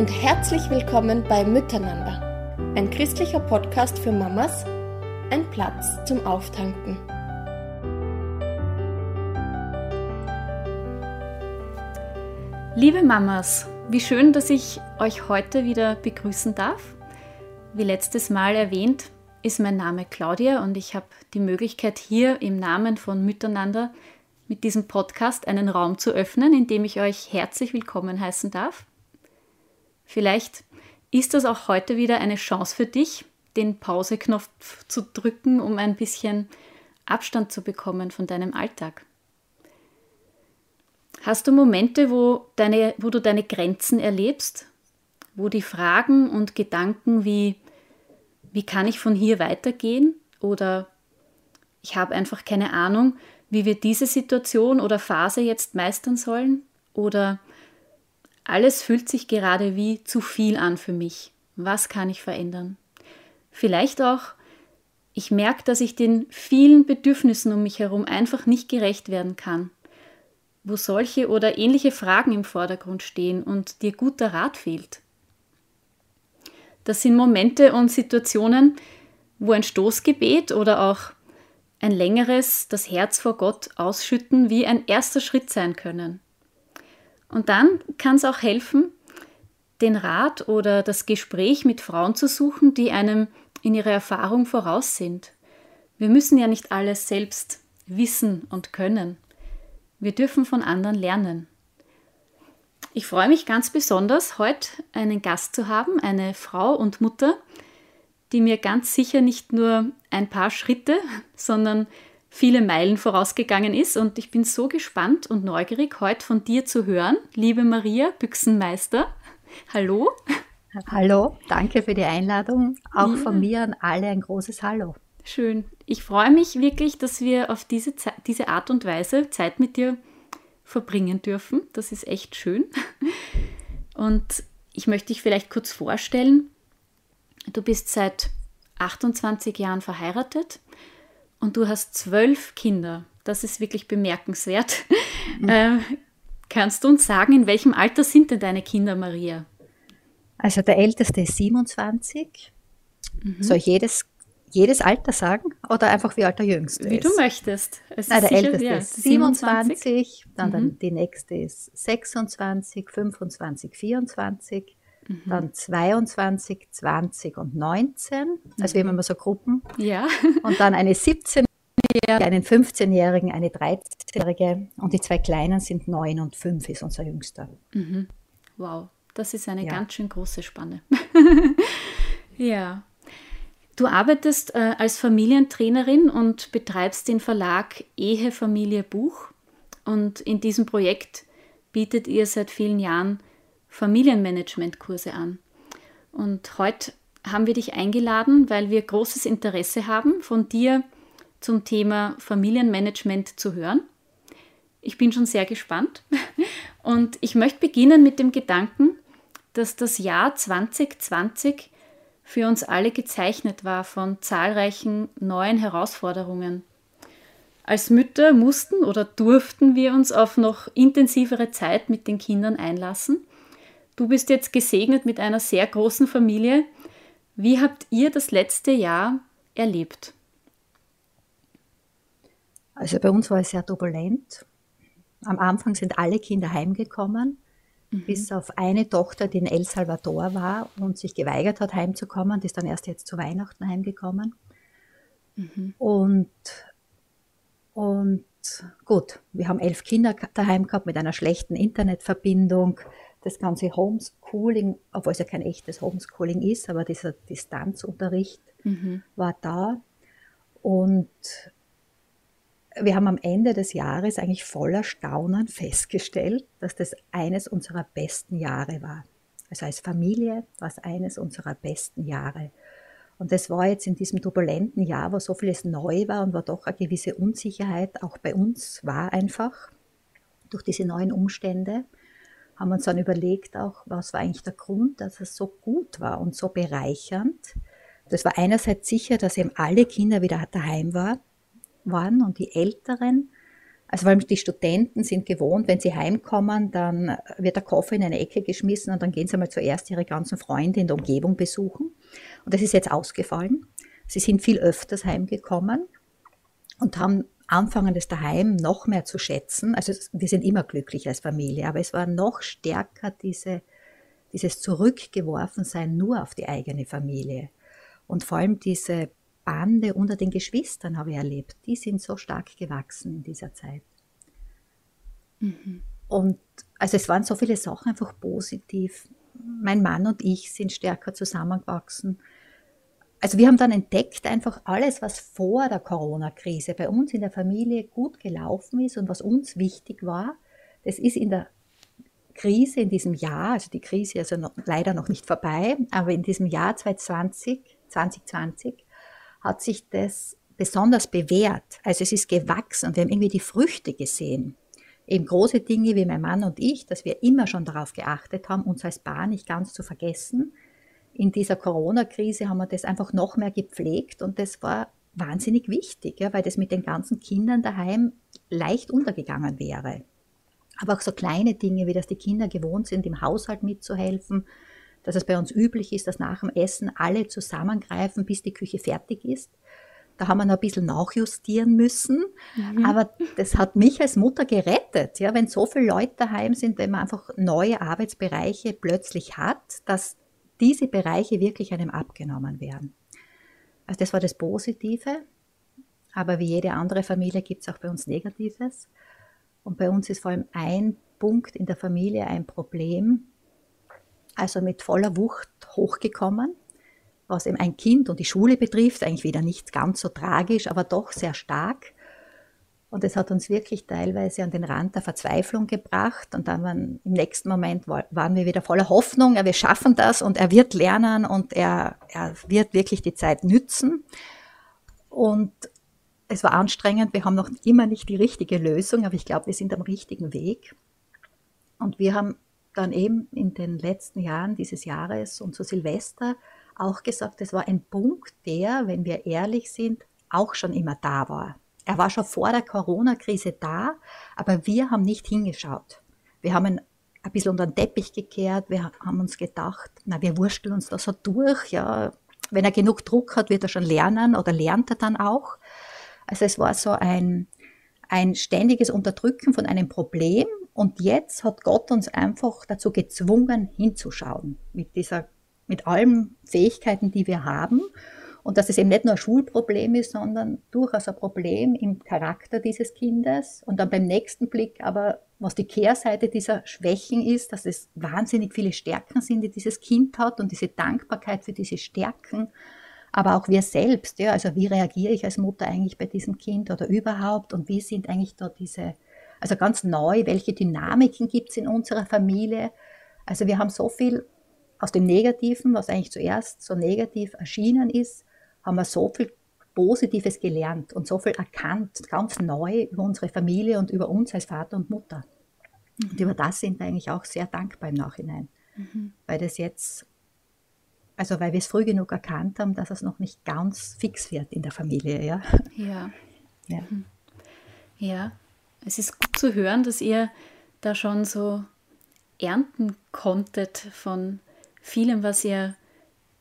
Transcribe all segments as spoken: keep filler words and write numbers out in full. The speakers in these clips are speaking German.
und herzlich willkommen bei Mütternander, ein christlicher Podcast für Mamas, ein Platz zum Auftanken. Liebe Mamas, wie schön, dass ich euch heute wieder begrüßen darf. Wie letztes Mal erwähnt, ist mein Name Claudia und ich habe die Möglichkeit, hier im Namen von Mütternander mit diesem Podcast einen Raum zu öffnen, in dem ich euch herzlich willkommen heißen darf. Vielleicht ist das auch heute wieder eine Chance für dich, den Pauseknopf zu drücken, um ein bisschen Abstand zu bekommen von deinem Alltag. Hast du Momente, wo, deine, wo du deine Grenzen erlebst, wo die Fragen und Gedanken wie, wie kann ich von hier weitergehen oder ich habe einfach keine Ahnung, wie wir diese Situation oder Phase jetzt meistern sollen oder alles fühlt sich gerade wie zu viel an für mich. Was kann ich verändern? Vielleicht auch, ich merke, dass ich den vielen Bedürfnissen um mich herum einfach nicht gerecht werden kann, wo solche oder ähnliche Fragen im Vordergrund stehen und dir guter Rat fehlt. Das sind Momente und Situationen, wo ein Stoßgebet oder auch ein längeres, das Herz vor Gott ausschütten, wie ein erster Schritt sein können. Und dann kann es auch helfen, den Rat oder das Gespräch mit Frauen zu suchen, die einem in ihrer Erfahrung voraus sind. Wir müssen ja nicht alles selbst wissen und können. Wir dürfen von anderen lernen. Ich freue mich ganz besonders, heute einen Gast zu haben, eine Frau und Mutter, die mir ganz sicher nicht nur ein paar Schritte, sondern viele Meilen vorausgegangen ist und ich bin so gespannt und neugierig, heute von dir zu hören. Liebe Maria Büchsenmeister, hallo. Hallo, danke für die Einladung. Auch ja. Von mir an alle ein großes Hallo. Schön. Ich freue mich wirklich, dass wir auf diese, Ze- diese Art und Weise Zeit mit dir verbringen dürfen. Das ist echt schön. Und ich möchte dich vielleicht kurz vorstellen. Du bist seit achtundzwanzig Jahren verheiratet. Und du hast zwölf Kinder. Das ist wirklich bemerkenswert. Mhm. Äh, kannst du uns sagen, in welchem Alter sind denn deine Kinder, Maria? Also der Älteste ist siebenundzwanzig. Mhm. Soll ich jedes, jedes Alter sagen? Oder einfach wie alt der Jüngste wie ist? Wie du möchtest. Es Nein, ist der sicher, Älteste ja, ist siebenundzwanzig. Dann, mhm. dann die nächste ist sechsundzwanzig, fünfundzwanzig, vierundzwanzig. Mhm. Dann zweiundzwanzig, zwanzig und neunzehn, also wir haben immer so Gruppen. Ja. Und dann eine siebzehnjährige, einen fünfzehnjährigen, eine dreizehnjährige und die zwei Kleinen sind neun und fünf ist unser Jüngster. Mhm. Wow, das ist eine ja. ganz schön große Spanne. Ja. Du arbeitest äh, als Familientrainerin und betreibst den Verlag Ehefamiliebuch und in diesem Projekt bietet ihr seit vielen Jahren Familienmanagement-Kurse an. Und heute haben wir dich eingeladen, weil wir großes Interesse haben, von dir zum Thema Familienmanagement zu hören. Ich bin schon sehr gespannt. Und ich möchte beginnen mit dem Gedanken, dass das Jahr zwanzig zwanzig für uns alle gezeichnet war von zahlreichen neuen Herausforderungen. Als Mütter mussten oder durften wir uns auf noch intensivere Zeit mit den Kindern einlassen. Du bist jetzt gesegnet mit einer sehr großen Familie. Wie habt ihr das letzte Jahr erlebt? Also bei uns war es sehr turbulent. Am Anfang sind alle Kinder heimgekommen, mhm. bis auf eine Tochter, die in El Salvador war und sich geweigert hat, heimzukommen. Die ist dann erst jetzt zu Weihnachten heimgekommen. Mhm. Und, und gut, wir haben elf Kinder daheim gehabt mit einer schlechten Internetverbindung. Das ganze Homeschooling, obwohl es ja kein echtes Homeschooling ist, aber dieser Distanzunterricht mhm. war da. Und wir haben am Ende des Jahres eigentlich voller Staunen festgestellt, dass das eines unserer besten Jahre war. Also als Familie war es eines unserer besten Jahre. Und das war jetzt in diesem turbulenten Jahr, wo so vieles neu war und wo doch eine gewisse Unsicherheit auch bei uns war einfach durch diese neuen Umstände. Haben uns dann überlegt auch, was war eigentlich der Grund, dass es so gut war und so bereichernd. Das war einerseits sicher, dass eben alle Kinder wieder daheim war, waren und die Älteren Also vor allem die Studenten sind gewohnt, wenn sie heimkommen, dann wird der Koffer in eine Ecke geschmissen und dann gehen sie mal zuerst ihre ganzen Freunde in der Umgebung besuchen. Und das ist jetzt ausgefallen. Sie sind viel öfters heimgekommen und haben angefangen, das daheim noch mehr zu schätzen. Also wir sind immer glücklich als Familie, aber es war noch stärker diese, dieses Zurückgeworfensein nur auf die eigene Familie. Und vor allem diese Bande unter den Geschwistern habe ich erlebt, die sind so stark gewachsen in dieser Zeit. Mhm. Und also es waren so viele Sachen einfach positiv. Mein Mann und ich sind stärker zusammengewachsen. Also wir haben dann entdeckt, einfach alles, was vor der Corona-Krise bei uns in der Familie gut gelaufen ist und was uns wichtig war, das ist in der Krise in diesem Jahr, also die Krise ist ja noch, leider noch nicht vorbei, aber in diesem Jahr zwanzig zwanzig hat sich das besonders bewährt. Also es ist gewachsen und wir haben irgendwie die Früchte gesehen. Eben große Dinge wie mein Mann und ich, dass wir immer schon darauf geachtet haben, uns als Paar nicht ganz zu vergessen. In dieser Corona-Krise haben wir das einfach noch mehr gepflegt und das war wahnsinnig wichtig, ja, weil das mit den ganzen Kindern daheim leicht untergegangen wäre. Aber auch so kleine Dinge, wie dass die Kinder gewohnt sind, im Haushalt mitzuhelfen, dass es bei uns üblich ist, dass nach dem Essen alle zusammengreifen, bis die Küche fertig ist. Da haben wir noch ein bisschen nachjustieren müssen, mhm. aber das hat mich als Mutter gerettet. Ja, wenn so viele Leute daheim sind, wenn man einfach neue Arbeitsbereiche plötzlich hat, dass diese Bereiche wirklich einem abgenommen werden. Also das war das Positive, aber wie jede andere Familie gibt es auch bei uns Negatives. Und bei uns ist vor allem ein Punkt in der Familie ein Problem, also mit voller Wucht hochgekommen, was eben ein Kind und die Schule betrifft, eigentlich wieder nicht ganz so tragisch, aber doch sehr stark. Und es hat uns wirklich teilweise an den Rand der Verzweiflung gebracht. Und dann waren, im nächsten Moment waren wir wieder voller Hoffnung, ja, wir schaffen das und er wird lernen und er, er wird wirklich die Zeit nützen. Und es war anstrengend, wir haben noch immer nicht die richtige Lösung, aber ich glaube, wir sind am richtigen Weg. Und wir haben dann eben in den letzten Jahren dieses Jahres und zu Silvester auch gesagt, es war ein Punkt, der, wenn wir ehrlich sind, auch schon immer da war. Er war schon vor der Corona-Krise da, aber wir haben nicht hingeschaut. Wir haben ihn ein bisschen unter den Teppich gekehrt, wir haben uns gedacht, na, wir wursteln uns da so durch, ja, wenn er genug Druck hat, wird er schon lernen oder lernt er dann auch. Also es war so ein, ein ständiges Unterdrücken von einem Problem. Und jetzt hat Gott uns einfach dazu gezwungen, hinzuschauen, mit dieser, mit allen Fähigkeiten, die wir haben. Und dass es eben nicht nur ein Schulproblem ist, sondern durchaus ein Problem im Charakter dieses Kindes. Und dann beim nächsten Blick aber, was die Kehrseite dieser Schwächen ist, dass es wahnsinnig viele Stärken sind, die dieses Kind hat und diese Dankbarkeit für diese Stärken. Aber auch wir selbst, ja, also wie reagiere ich als Mutter eigentlich bei diesem Kind oder überhaupt? Und wie sind eigentlich da diese... Also ganz neu, welche Dynamiken gibt es in unserer Familie? Also wir haben so viel aus dem Negativen, was eigentlich zuerst so negativ erschienen ist, haben wir so viel Positives gelernt und so viel erkannt, ganz neu über unsere Familie und über uns als Vater und Mutter. Mhm. Und über das sind wir eigentlich auch sehr dankbar im Nachhinein, mhm. weil das jetzt, also weil wir es früh genug erkannt haben, dass es noch nicht ganz fix wird in der Familie. Ja. Ja. Ja. Mhm. Ja. Es ist gut zu hören, dass ihr da schon so ernten konntet von vielem, was ihr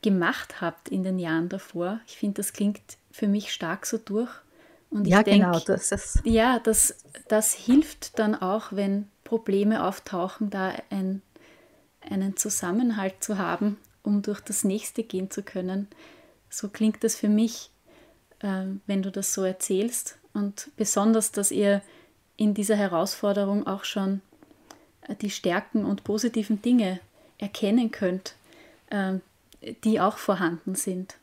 gemacht habt in den Jahren davor. Ich finde, das klingt für mich stark so durch. Und ja, ich denk, genau, das ist ja, das, das hilft dann auch, wenn Probleme auftauchen, da ein, einen Zusammenhalt zu haben, um durch das Nächste gehen zu können. So klingt das für mich, äh, wenn du das so erzählst. Und besonders, dass ihr in dieser Herausforderung auch schon die Stärken und positiven Dinge erkennen könnt, die auch vorhanden sind.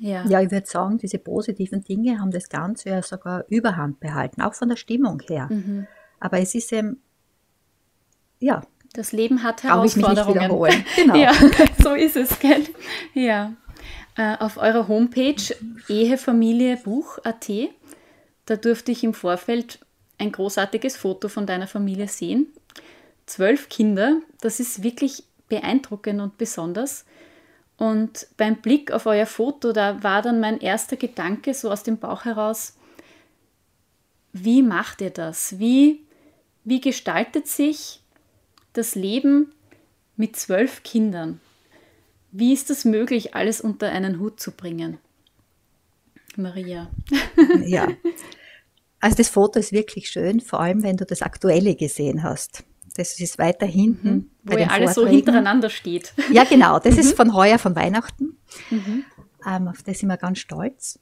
Ja, ja, ich würde sagen, diese positiven Dinge haben das Ganze ja sogar überhand behalten, auch von der Stimmung her. Mhm. Aber es ist eben, ja. Das Leben hat Herausforderungen. Darf ich mich nicht wiederholen? Genau. Ja, so ist es, gell? Ja. Auf eurer Homepage ehefamiliebuch punkt at da durfte ich im Vorfeld ein großartiges Foto von deiner Familie sehen. Zwölf Kinder, das ist wirklich beeindruckend und besonders. Und beim Blick auf euer Foto, da war dann mein erster Gedanke so aus dem Bauch heraus, wie macht ihr das? Wie, wie gestaltet sich das Leben mit zwölf Kindern? Wie ist es möglich, alles unter einen Hut zu bringen? Maria. Ja, also das Foto ist wirklich schön, vor allem wenn du das Aktuelle gesehen hast. Das ist weiter hinten. Mhm. Wo ja alles so hintereinander steht. Ja, genau. Das mhm. ist von heuer, von Weihnachten. Mhm. Ähm, auf das sind wir ganz stolz.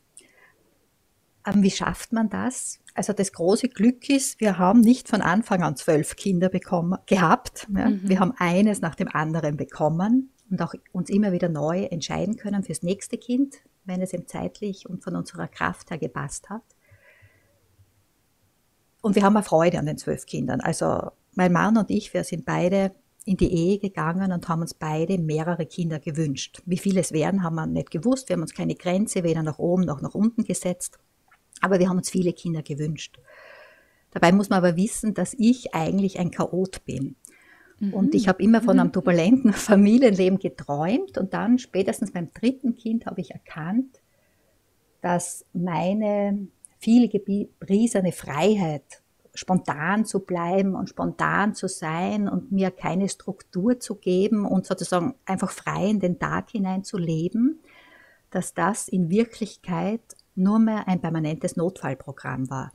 Ähm, wie schafft man das? Also das große Glück ist, wir haben nicht von Anfang an zwölf Kinder bekommen, gehabt. Ja. Mhm. Wir haben eines nach dem anderen bekommen und auch uns immer wieder neu entscheiden können fürs nächste Kind, wenn es eben zeitlich und von unserer Kraft her gepasst hat. Und wir haben eine Freude an den zwölf Kindern. Also mein Mann und ich, wir sind beide in die Ehe gegangen und haben uns beide mehrere Kinder gewünscht. Wie viele es wären, haben wir nicht gewusst. Wir haben uns keine Grenze weder nach oben noch nach unten gesetzt. Aber wir haben uns viele Kinder gewünscht. Dabei muss man aber wissen, dass ich eigentlich ein Chaot bin. Mhm. Und ich habe immer von einem turbulenten Familienleben geträumt. Und dann spätestens beim dritten Kind habe ich erkannt, dass meine viel gepriesene Freiheit, spontan zu bleiben und spontan zu sein und mir keine Struktur zu geben und sozusagen einfach frei in den Tag hinein zu leben, dass das in Wirklichkeit nur mehr ein permanentes Notfallprogramm war.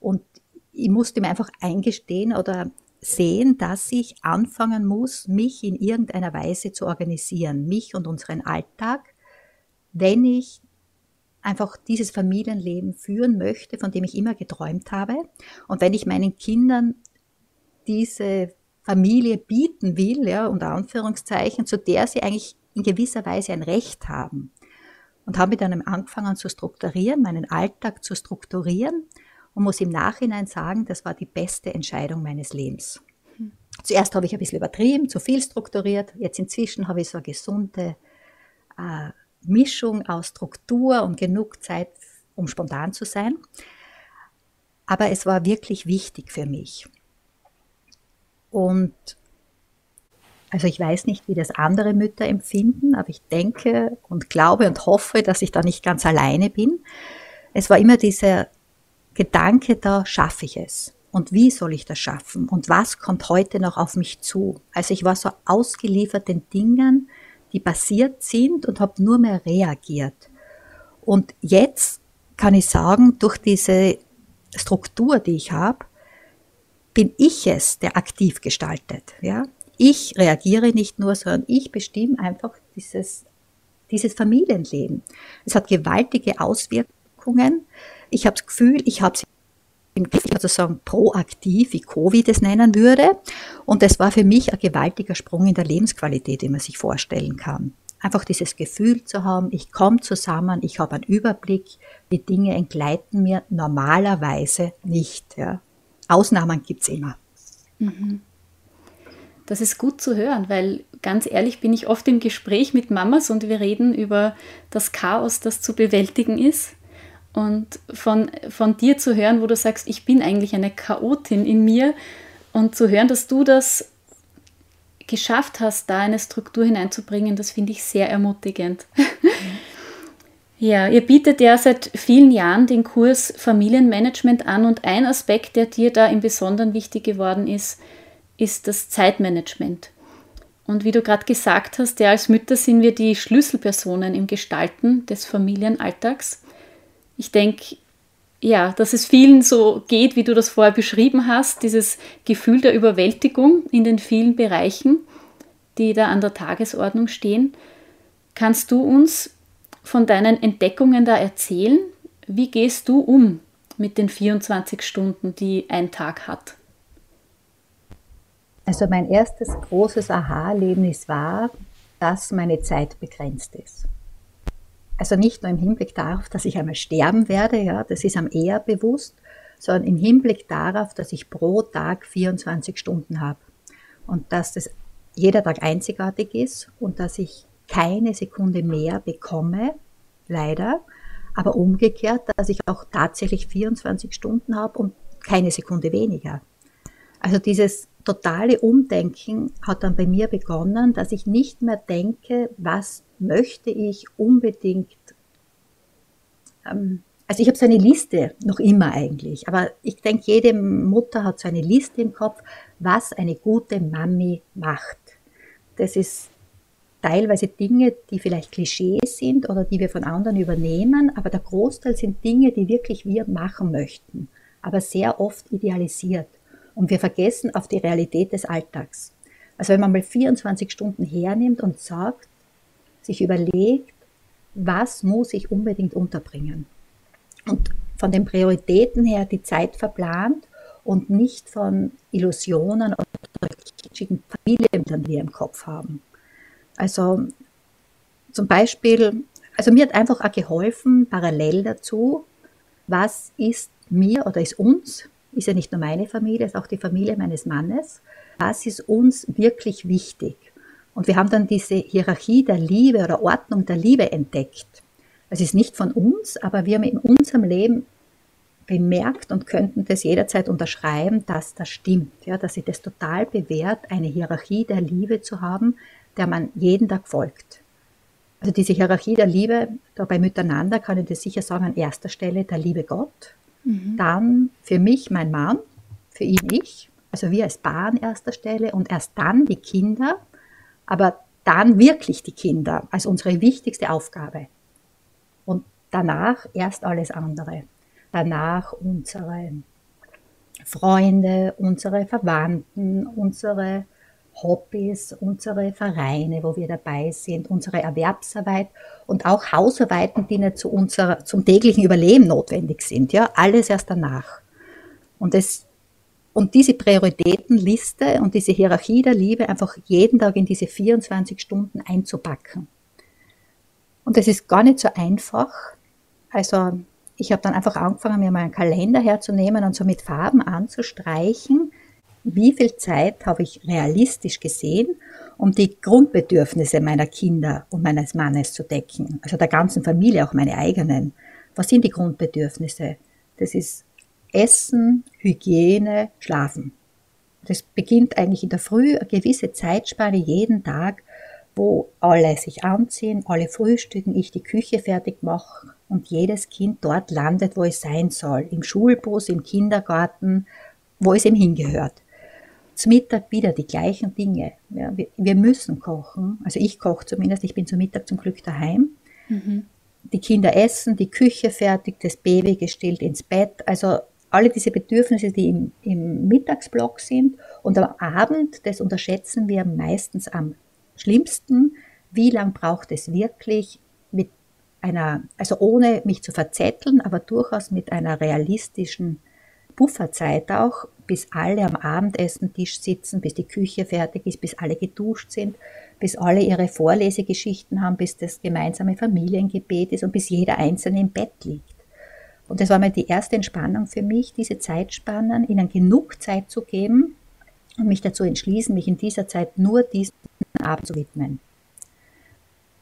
Und ich musste mir einfach eingestehen oder sehen, dass ich anfangen muss, mich in irgendeiner Weise zu organisieren, mich und unseren Alltag, wenn ich einfach dieses Familienleben führen möchte, von dem ich immer geträumt habe. Und wenn ich meinen Kindern diese Familie bieten will, ja, unter Anführungszeichen, zu der sie eigentlich in gewisser Weise ein Recht haben. Und habe dann angefangen zu strukturieren, meinen Alltag zu strukturieren und muss im Nachhinein sagen, das war die beste Entscheidung meines Lebens. Zuerst habe ich ein bisschen übertrieben, zu viel strukturiert. Jetzt inzwischen habe ich so eine gesunde äh, Mischung aus Struktur und genug Zeit, um spontan zu sein. Aber es war wirklich wichtig für mich. Und also ich weiß nicht, wie das andere Mütter empfinden, aber ich denke und glaube und hoffe, dass ich da nicht ganz alleine bin. Es war immer dieser Gedanke da, schaffe ich es? Und wie soll ich das schaffen? Und was kommt heute noch auf mich zu? Also ich war so ausgeliefert den Dingen, die passiert sind und habe nur mehr reagiert. Und jetzt kann ich sagen, durch diese Struktur, die ich habe, bin ich es, der aktiv gestaltet. Ja? Ich reagiere nicht nur, sondern ich bestimme einfach dieses, dieses Familienleben. Es hat gewaltige Auswirkungen. Ich habe das Gefühl, ich habe es im Griff, sozusagen proaktiv, wie Covey das nennen würde. Und das war für mich ein gewaltiger Sprung in der Lebensqualität, den man sich vorstellen kann. Einfach dieses Gefühl zu haben, ich komme zusammen, ich habe einen Überblick, die Dinge entgleiten mir normalerweise nicht. Ja. Ausnahmen gibt es immer. Mhm. Das ist gut zu hören, weil ganz ehrlich bin ich oft im Gespräch mit Mamas und wir reden über das Chaos, das zu bewältigen ist. Und von, von dir zu hören, wo du sagst, ich bin eigentlich eine Chaotin in mir und zu hören, dass du das geschafft hast, da eine Struktur hineinzubringen, das finde ich sehr ermutigend. Mhm. Ja, ihr bietet ja seit vielen Jahren den Kurs Familienmanagement an und ein Aspekt, der dir da im Besonderen wichtig geworden ist, ist das Zeitmanagement. Und wie du gerade gesagt hast, ja, als Mütter sind wir die Schlüsselpersonen im Gestalten des Familienalltags. Ich denke, ja, dass es vielen so geht, wie du das vorher beschrieben hast, dieses Gefühl der Überwältigung in den vielen Bereichen, die da an der Tagesordnung stehen. Kannst du uns von deinen Entdeckungen da erzählen? Wie gehst du um mit den vierundzwanzig Stunden, die ein Tag hat? Also mein erstes großes Aha-Erlebnis war, dass meine Zeit begrenzt ist. Also nicht nur im Hinblick darauf, dass ich einmal sterben werde, ja, das ist am eher bewusst, sondern im Hinblick darauf, dass ich pro Tag vierundzwanzig Stunden habe und dass das jeder Tag einzigartig ist und dass ich keine Sekunde mehr bekomme, leider, aber umgekehrt, dass ich auch tatsächlich vierundzwanzig Stunden habe und keine Sekunde weniger. Also dieses totale Umdenken hat dann bei mir begonnen, dass ich nicht mehr denke, was möchte ich unbedingt ähm, Also ich habe so eine Liste, noch immer eigentlich, aber ich denke, jede Mutter hat so eine Liste im Kopf, was eine gute Mami macht. Das ist teilweise Dinge, die vielleicht Klischees sind oder die wir von anderen übernehmen, aber der Großteil sind Dinge, die wirklich wir machen möchten, aber sehr oft idealisiert. Und wir vergessen auf die Realität des Alltags. Also wenn man mal vierundzwanzig Stunden hernimmt und sagt, sich überlegt, was muss ich unbedingt unterbringen? Und von den Prioritäten her die Zeit verplant und nicht von Illusionen oder kitschigen Familienbildern, die wir im Kopf haben. Also zum Beispiel, also mir hat einfach auch geholfen, parallel dazu, was ist mir oder ist uns, ist ja nicht nur meine Familie, ist auch die Familie meines Mannes, was ist uns wirklich wichtig? Und wir haben dann diese Hierarchie der Liebe oder Ordnung der Liebe entdeckt. Es ist nicht von uns, aber wir haben in unserem Leben bemerkt und könnten das jederzeit unterschreiben, dass das stimmt, ja, dass sich das total bewährt, eine Hierarchie der Liebe zu haben, der man jeden Tag folgt. Also diese Hierarchie der Liebe, da bei Mütternander kann ich das sicher sagen, an erster Stelle der liebe Gott, mhm. Dann für mich mein Mann, für ihn ich, also wir als Paar an erster Stelle und erst dann die Kinder, aber dann wirklich die Kinder als unsere wichtigste Aufgabe. Und danach erst alles andere. Danach unsere Freunde, unsere Verwandten, unsere Hobbys, unsere Vereine, wo wir dabei sind, unsere Erwerbsarbeit und auch Hausarbeiten, die nicht zu unserer, zum täglichen Überleben notwendig sind. Ja, alles erst danach. Und, das, und diese Prioritätenliste und diese Hierarchie der Liebe einfach jeden Tag in diese vierundzwanzig Stunden einzupacken. Und das ist gar nicht so einfach. Also ich habe dann einfach angefangen, mir mal einen Kalender herzunehmen und so mit Farben anzustreichen, wie viel Zeit habe ich realistisch gesehen, um die Grundbedürfnisse meiner Kinder und meines Mannes zu decken. Also der ganzen Familie, auch meine eigenen. Was sind die Grundbedürfnisse? Das ist Essen, Hygiene, Schlafen. Das beginnt eigentlich in der Früh, eine gewisse Zeitspanne jeden Tag, wo alle sich anziehen, alle frühstücken, ich die Küche fertig mache und jedes Kind dort landet, wo es sein soll. Im Schulbus, im Kindergarten, wo es ihm hingehört. Zum Mittag wieder die gleichen Dinge. Ja, wir, wir müssen kochen, also ich koche zumindest, ich bin zum Mittag zum Glück daheim. Mhm. Die Kinder essen, die Küche fertig, das Baby gestillt ins Bett, also alle diese Bedürfnisse, die im, im Mittagsblock sind. Und am Abend, das unterschätzen wir meistens am schlimmsten, wie lange braucht es wirklich mit einer, also ohne mich zu verzetteln, aber durchaus mit einer realistischen Pufferzeit auch, bis alle am Abendessentisch sitzen, bis die Küche fertig ist, bis alle geduscht sind, bis alle ihre Vorlesegeschichten haben, bis das gemeinsame Familiengebet ist und bis jeder Einzelne im Bett liegt. Und das war mal die erste Entspannung für mich, diese Zeitspannen, ihnen genug Zeit zu geben und mich dazu entschließen, mich in dieser Zeit nur diesen Abend zu widmen.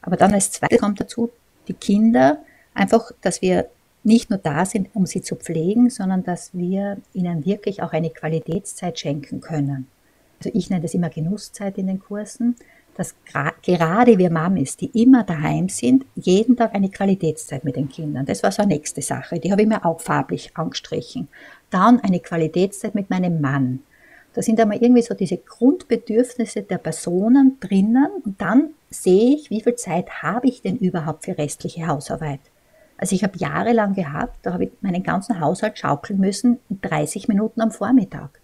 Aber dann als Zweites kommt dazu, die Kinder, einfach, dass wir nicht nur da sind, um sie zu pflegen, sondern dass wir ihnen wirklich auch eine Qualitätszeit schenken können. Also ich nenne das immer Genusszeit in den Kursen, dass gerade wir Mamis, die immer daheim sind, jeden Tag eine Qualitätszeit mit den Kindern. Das war so eine nächste Sache, die habe ich mir auch farblich angestrichen. Dann eine Qualitätszeit mit meinem Mann. Da sind einmal irgendwie so diese Grundbedürfnisse der Personen drinnen und dann sehe ich, wie viel Zeit habe ich denn überhaupt für restliche Hausarbeit. Also ich habe jahrelang gehabt, da habe ich meinen ganzen Haushalt schaukeln müssen, in dreißig Minuten am Vormittag.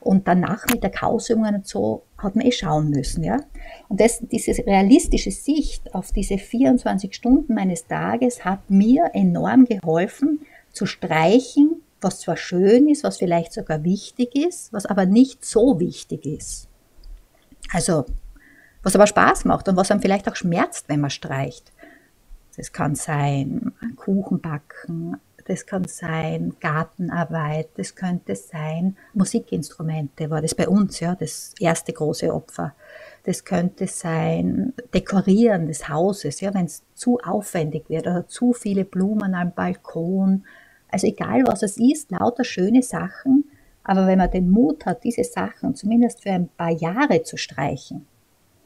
Und danach mit der Hausübungen und so hat man eh schauen müssen. Ja? Und das, diese realistische Sicht auf diese vierundzwanzig Stunden meines Tages hat mir enorm geholfen, zu streichen, was zwar schön ist, was vielleicht sogar wichtig ist, was aber nicht so wichtig ist. Also, was aber Spaß macht und was einem vielleicht auch schmerzt, wenn man streicht. Das kann sein Kuchen backen, das kann sein Gartenarbeit, das könnte sein Musikinstrumente, war das bei uns ja das erste große Opfer. Das könnte sein Dekorieren des Hauses, ja, wenn es zu aufwendig wird oder zu viele Blumen am Balkon. Also egal was es ist, lauter schöne Sachen, aber wenn man den Mut hat, diese Sachen zumindest für ein paar Jahre zu streichen,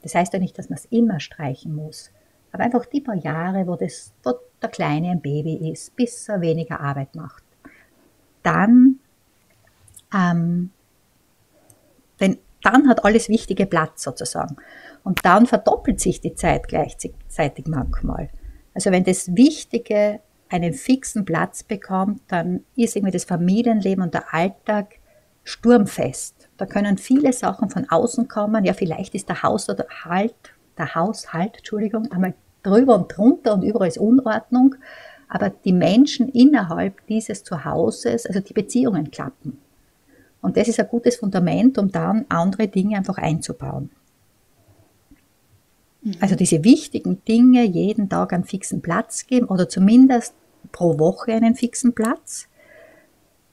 das heißt ja nicht, dass man es immer streichen muss, Aber einfach die paar Jahre, wo, das, wo der Kleine ein Baby ist, bis er weniger Arbeit macht. Dann, ähm, denn, dann hat alles Wichtige Platz sozusagen. Und dann verdoppelt sich die Zeit gleichzeitig manchmal. Also wenn das Wichtige einen fixen Platz bekommt, dann ist irgendwie das Familienleben und der Alltag sturmfest. Da können viele Sachen von außen kommen. Ja, vielleicht ist der Haus oder halt, der Haushalt, Entschuldigung, einmal drüber und drunter und überall ist Unordnung. Aber die Menschen innerhalb dieses Zuhauses, also die Beziehungen klappen. Und das ist ein gutes Fundament, um dann andere Dinge einfach einzubauen. Mhm. Also diese wichtigen Dinge jeden Tag einen fixen Platz geben oder zumindest pro Woche einen fixen Platz,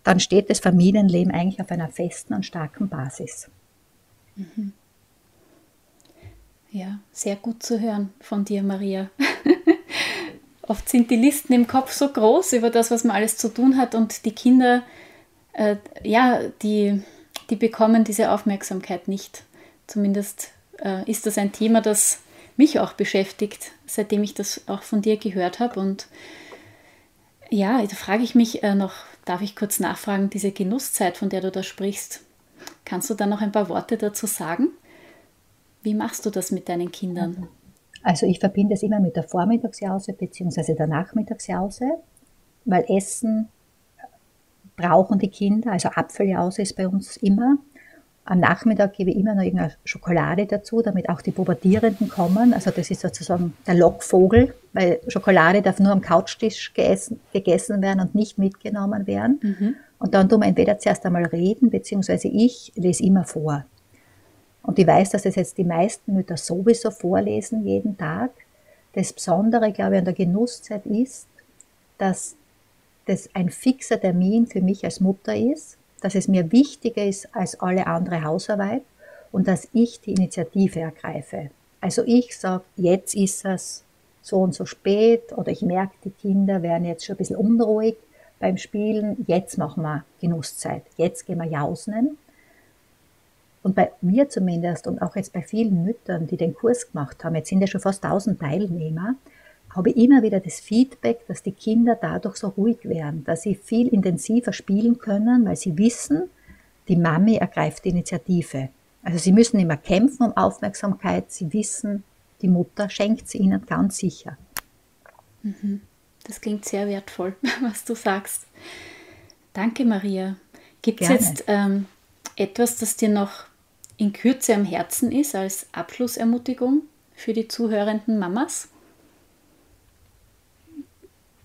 dann steht das Familienleben eigentlich auf einer festen und starken Basis. Mhm. Ja, sehr gut zu hören von dir, Maria. Oft sind die Listen im Kopf so groß über das, was man alles zu tun hat, und die Kinder, äh, ja, die, die bekommen diese Aufmerksamkeit nicht. Zumindest äh, ist das ein Thema, das mich auch beschäftigt, seitdem ich das auch von dir gehört habe. Und ja, da frage ich mich äh, noch, darf ich kurz nachfragen, diese Genusszeit, von der du da sprichst, kannst du da noch ein paar Worte dazu sagen? Wie machst du das mit deinen Kindern? Also ich verbinde es immer mit der Vormittagsjause bzw. der Nachmittagsjause, weil Essen brauchen die Kinder, also Apfeljause ist bei uns immer. Am Nachmittag gebe ich immer noch irgendeine Schokolade dazu, damit auch die Pubertierenden kommen. Also das ist sozusagen der Lockvogel, weil Schokolade darf nur am Couchtisch geessen, gegessen werden und nicht mitgenommen werden. Mhm. Und dann tun wir entweder zuerst einmal reden, beziehungsweise ich lese immer vor. Und ich weiß, dass das jetzt die meisten Mütter sowieso vorlesen jeden Tag. Das Besondere, glaube ich, an der Genusszeit ist, dass das ein fixer Termin für mich als Mutter ist, dass es mir wichtiger ist als alle andere Hausarbeit und dass ich die Initiative ergreife. Also ich sage, jetzt ist es so und so spät, oder ich merke, die Kinder werden jetzt schon ein bisschen unruhig beim Spielen, jetzt machen wir Genusszeit, jetzt gehen wir jausen. Und bei mir zumindest und auch jetzt bei vielen Müttern, die den Kurs gemacht haben, jetzt sind ja schon fast tausend Teilnehmer, habe ich immer wieder das Feedback, dass die Kinder dadurch so ruhig werden, dass sie viel intensiver spielen können, weil sie wissen, die Mami ergreift die Initiative. Also sie müssen immer kämpfen um Aufmerksamkeit, sie wissen, die Mutter schenkt sie ihnen ganz sicher. Das klingt sehr wertvoll, was du sagst. Danke, Maria. Gibt es jetzt ähm, etwas, das dir noch in Kürze am Herzen ist, als Abschlussermutigung für die zuhörenden Mamas?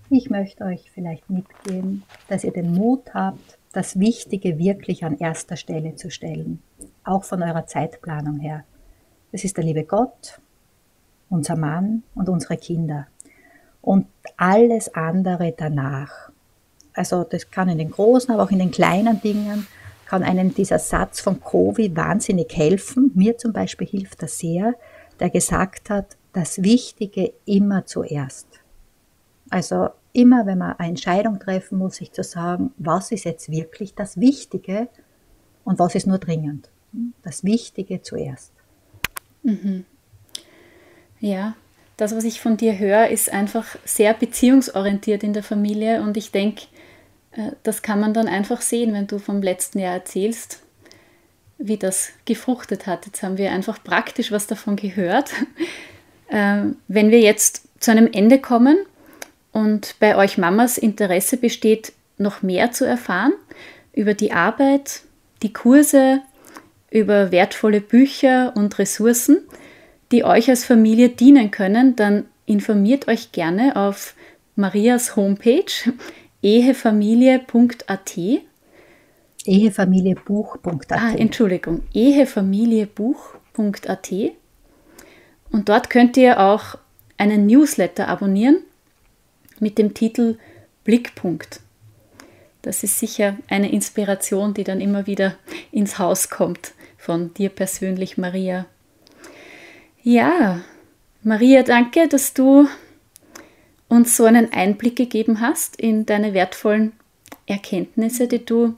Ich möchte euch vielleicht mitgeben, dass ihr den Mut habt, das Wichtige wirklich an erster Stelle zu stellen, auch von eurer Zeitplanung her. Das ist der liebe Gott, unser Mann und unsere Kinder und alles andere danach. Also das kann in den großen, aber auch in den kleinen Dingen, kann einem dieser Satz von Covey wahnsinnig helfen. Mir zum Beispiel hilft das sehr, der gesagt hat, das Wichtige immer zuerst. Also immer, wenn man eine Entscheidung treffen muss, sich zu sagen, was ist jetzt wirklich das Wichtige und was ist nur dringend. Das Wichtige zuerst. Mhm. Ja, das, was ich von dir höre, ist einfach sehr beziehungsorientiert in der Familie, und ich denke, das kann man dann einfach sehen, wenn du vom letzten Jahr erzählst, wie das gefruchtet hat. Jetzt haben wir einfach praktisch was davon gehört. Wenn wir jetzt zu einem Ende kommen und bei euch Mamas Interesse besteht, noch mehr zu erfahren über die Arbeit, die Kurse, über wertvolle Bücher und Ressourcen, die euch als Familie dienen können, dann informiert euch gerne auf Marias Homepage ehefamilie punkt a t. ehefamiliebuch punkt a t. Ah, Entschuldigung, ehefamiliebuch punkt a t. Und dort könnt ihr auch einen Newsletter abonnieren mit dem Titel Blickpunkt. Das ist sicher eine Inspiration, die dann immer wieder ins Haus kommt von dir persönlich, Maria. Ja, Maria, danke, dass du uns so einen Einblick gegeben hast in deine wertvollen Erkenntnisse, die du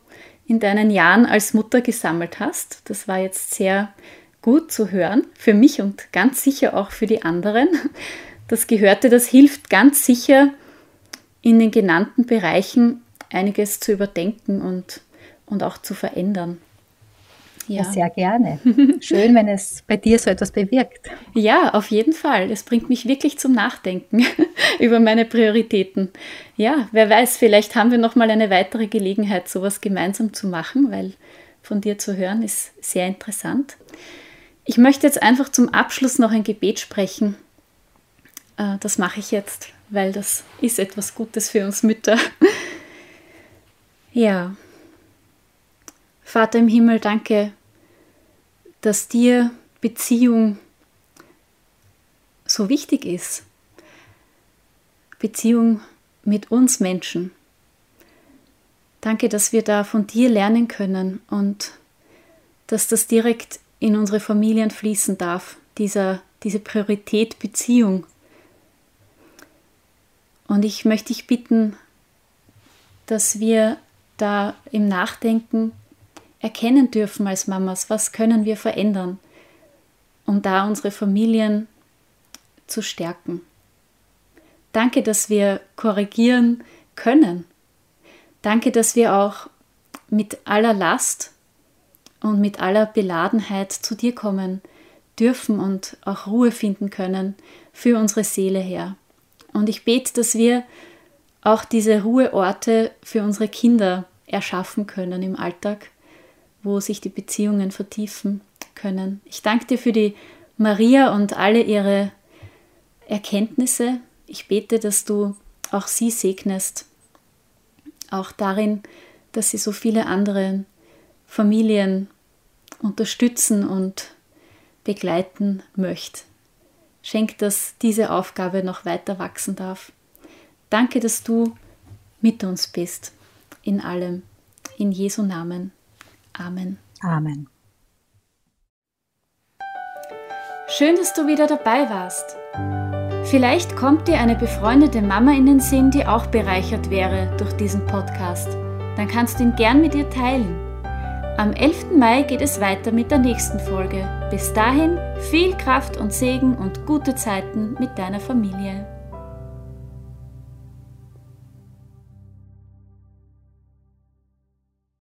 in deinen Jahren als Mutter gesammelt hast. Das war jetzt sehr gut zu hören, für mich und ganz sicher auch für die anderen. das Gehörte, das hilft ganz sicher, in den genannten Bereichen einiges zu überdenken und, und auch zu verändern. Ja. Ja, sehr gerne. Schön, wenn es bei dir so etwas bewirkt. Ja, auf jeden Fall. Es bringt mich wirklich zum Nachdenken über meine Prioritäten. Ja, wer weiß, vielleicht haben wir nochmal eine weitere Gelegenheit, sowas gemeinsam zu machen, weil von dir zu hören ist sehr interessant. Ich möchte jetzt einfach zum Abschluss noch ein Gebet sprechen. Das mache ich jetzt, weil das ist etwas Gutes für uns Mütter. Ja. Vater im Himmel, danke, dass dir Beziehung so wichtig ist. Beziehung mit uns Menschen. Danke, dass wir da von dir lernen können und dass das direkt in unsere Familien fließen darf, dieser, diese Priorität Beziehung. Und ich möchte dich bitten, dass wir da im Nachdenken erkennen dürfen als Mamas, was können wir verändern, um da unsere Familien zu stärken. Danke, dass wir korrigieren können. Danke, dass wir auch mit aller Last und mit aller Beladenheit zu dir kommen dürfen und auch Ruhe finden können für unsere Seele her. Und ich bete, dass wir auch diese Ruheorte für unsere Kinder erschaffen können im Alltag, wo sich die Beziehungen vertiefen können. Ich danke dir für die Maria und alle ihre Erkenntnisse. Ich bete, dass du auch sie segnest, auch darin, dass sie so viele andere Familien unterstützen und begleiten möchte. Schenk, dass diese Aufgabe noch weiter wachsen darf. Danke, dass du mit uns bist in allem. In Jesu Namen. Amen. Amen. Schön, dass du wieder dabei warst. Vielleicht kommt dir eine befreundete Mama in den Sinn, die auch bereichert wäre durch diesen Podcast. Dann kannst du ihn gern mit ihr teilen. Am elften Mai geht es weiter mit der nächsten Folge. Bis dahin viel Kraft und Segen und gute Zeiten mit deiner Familie.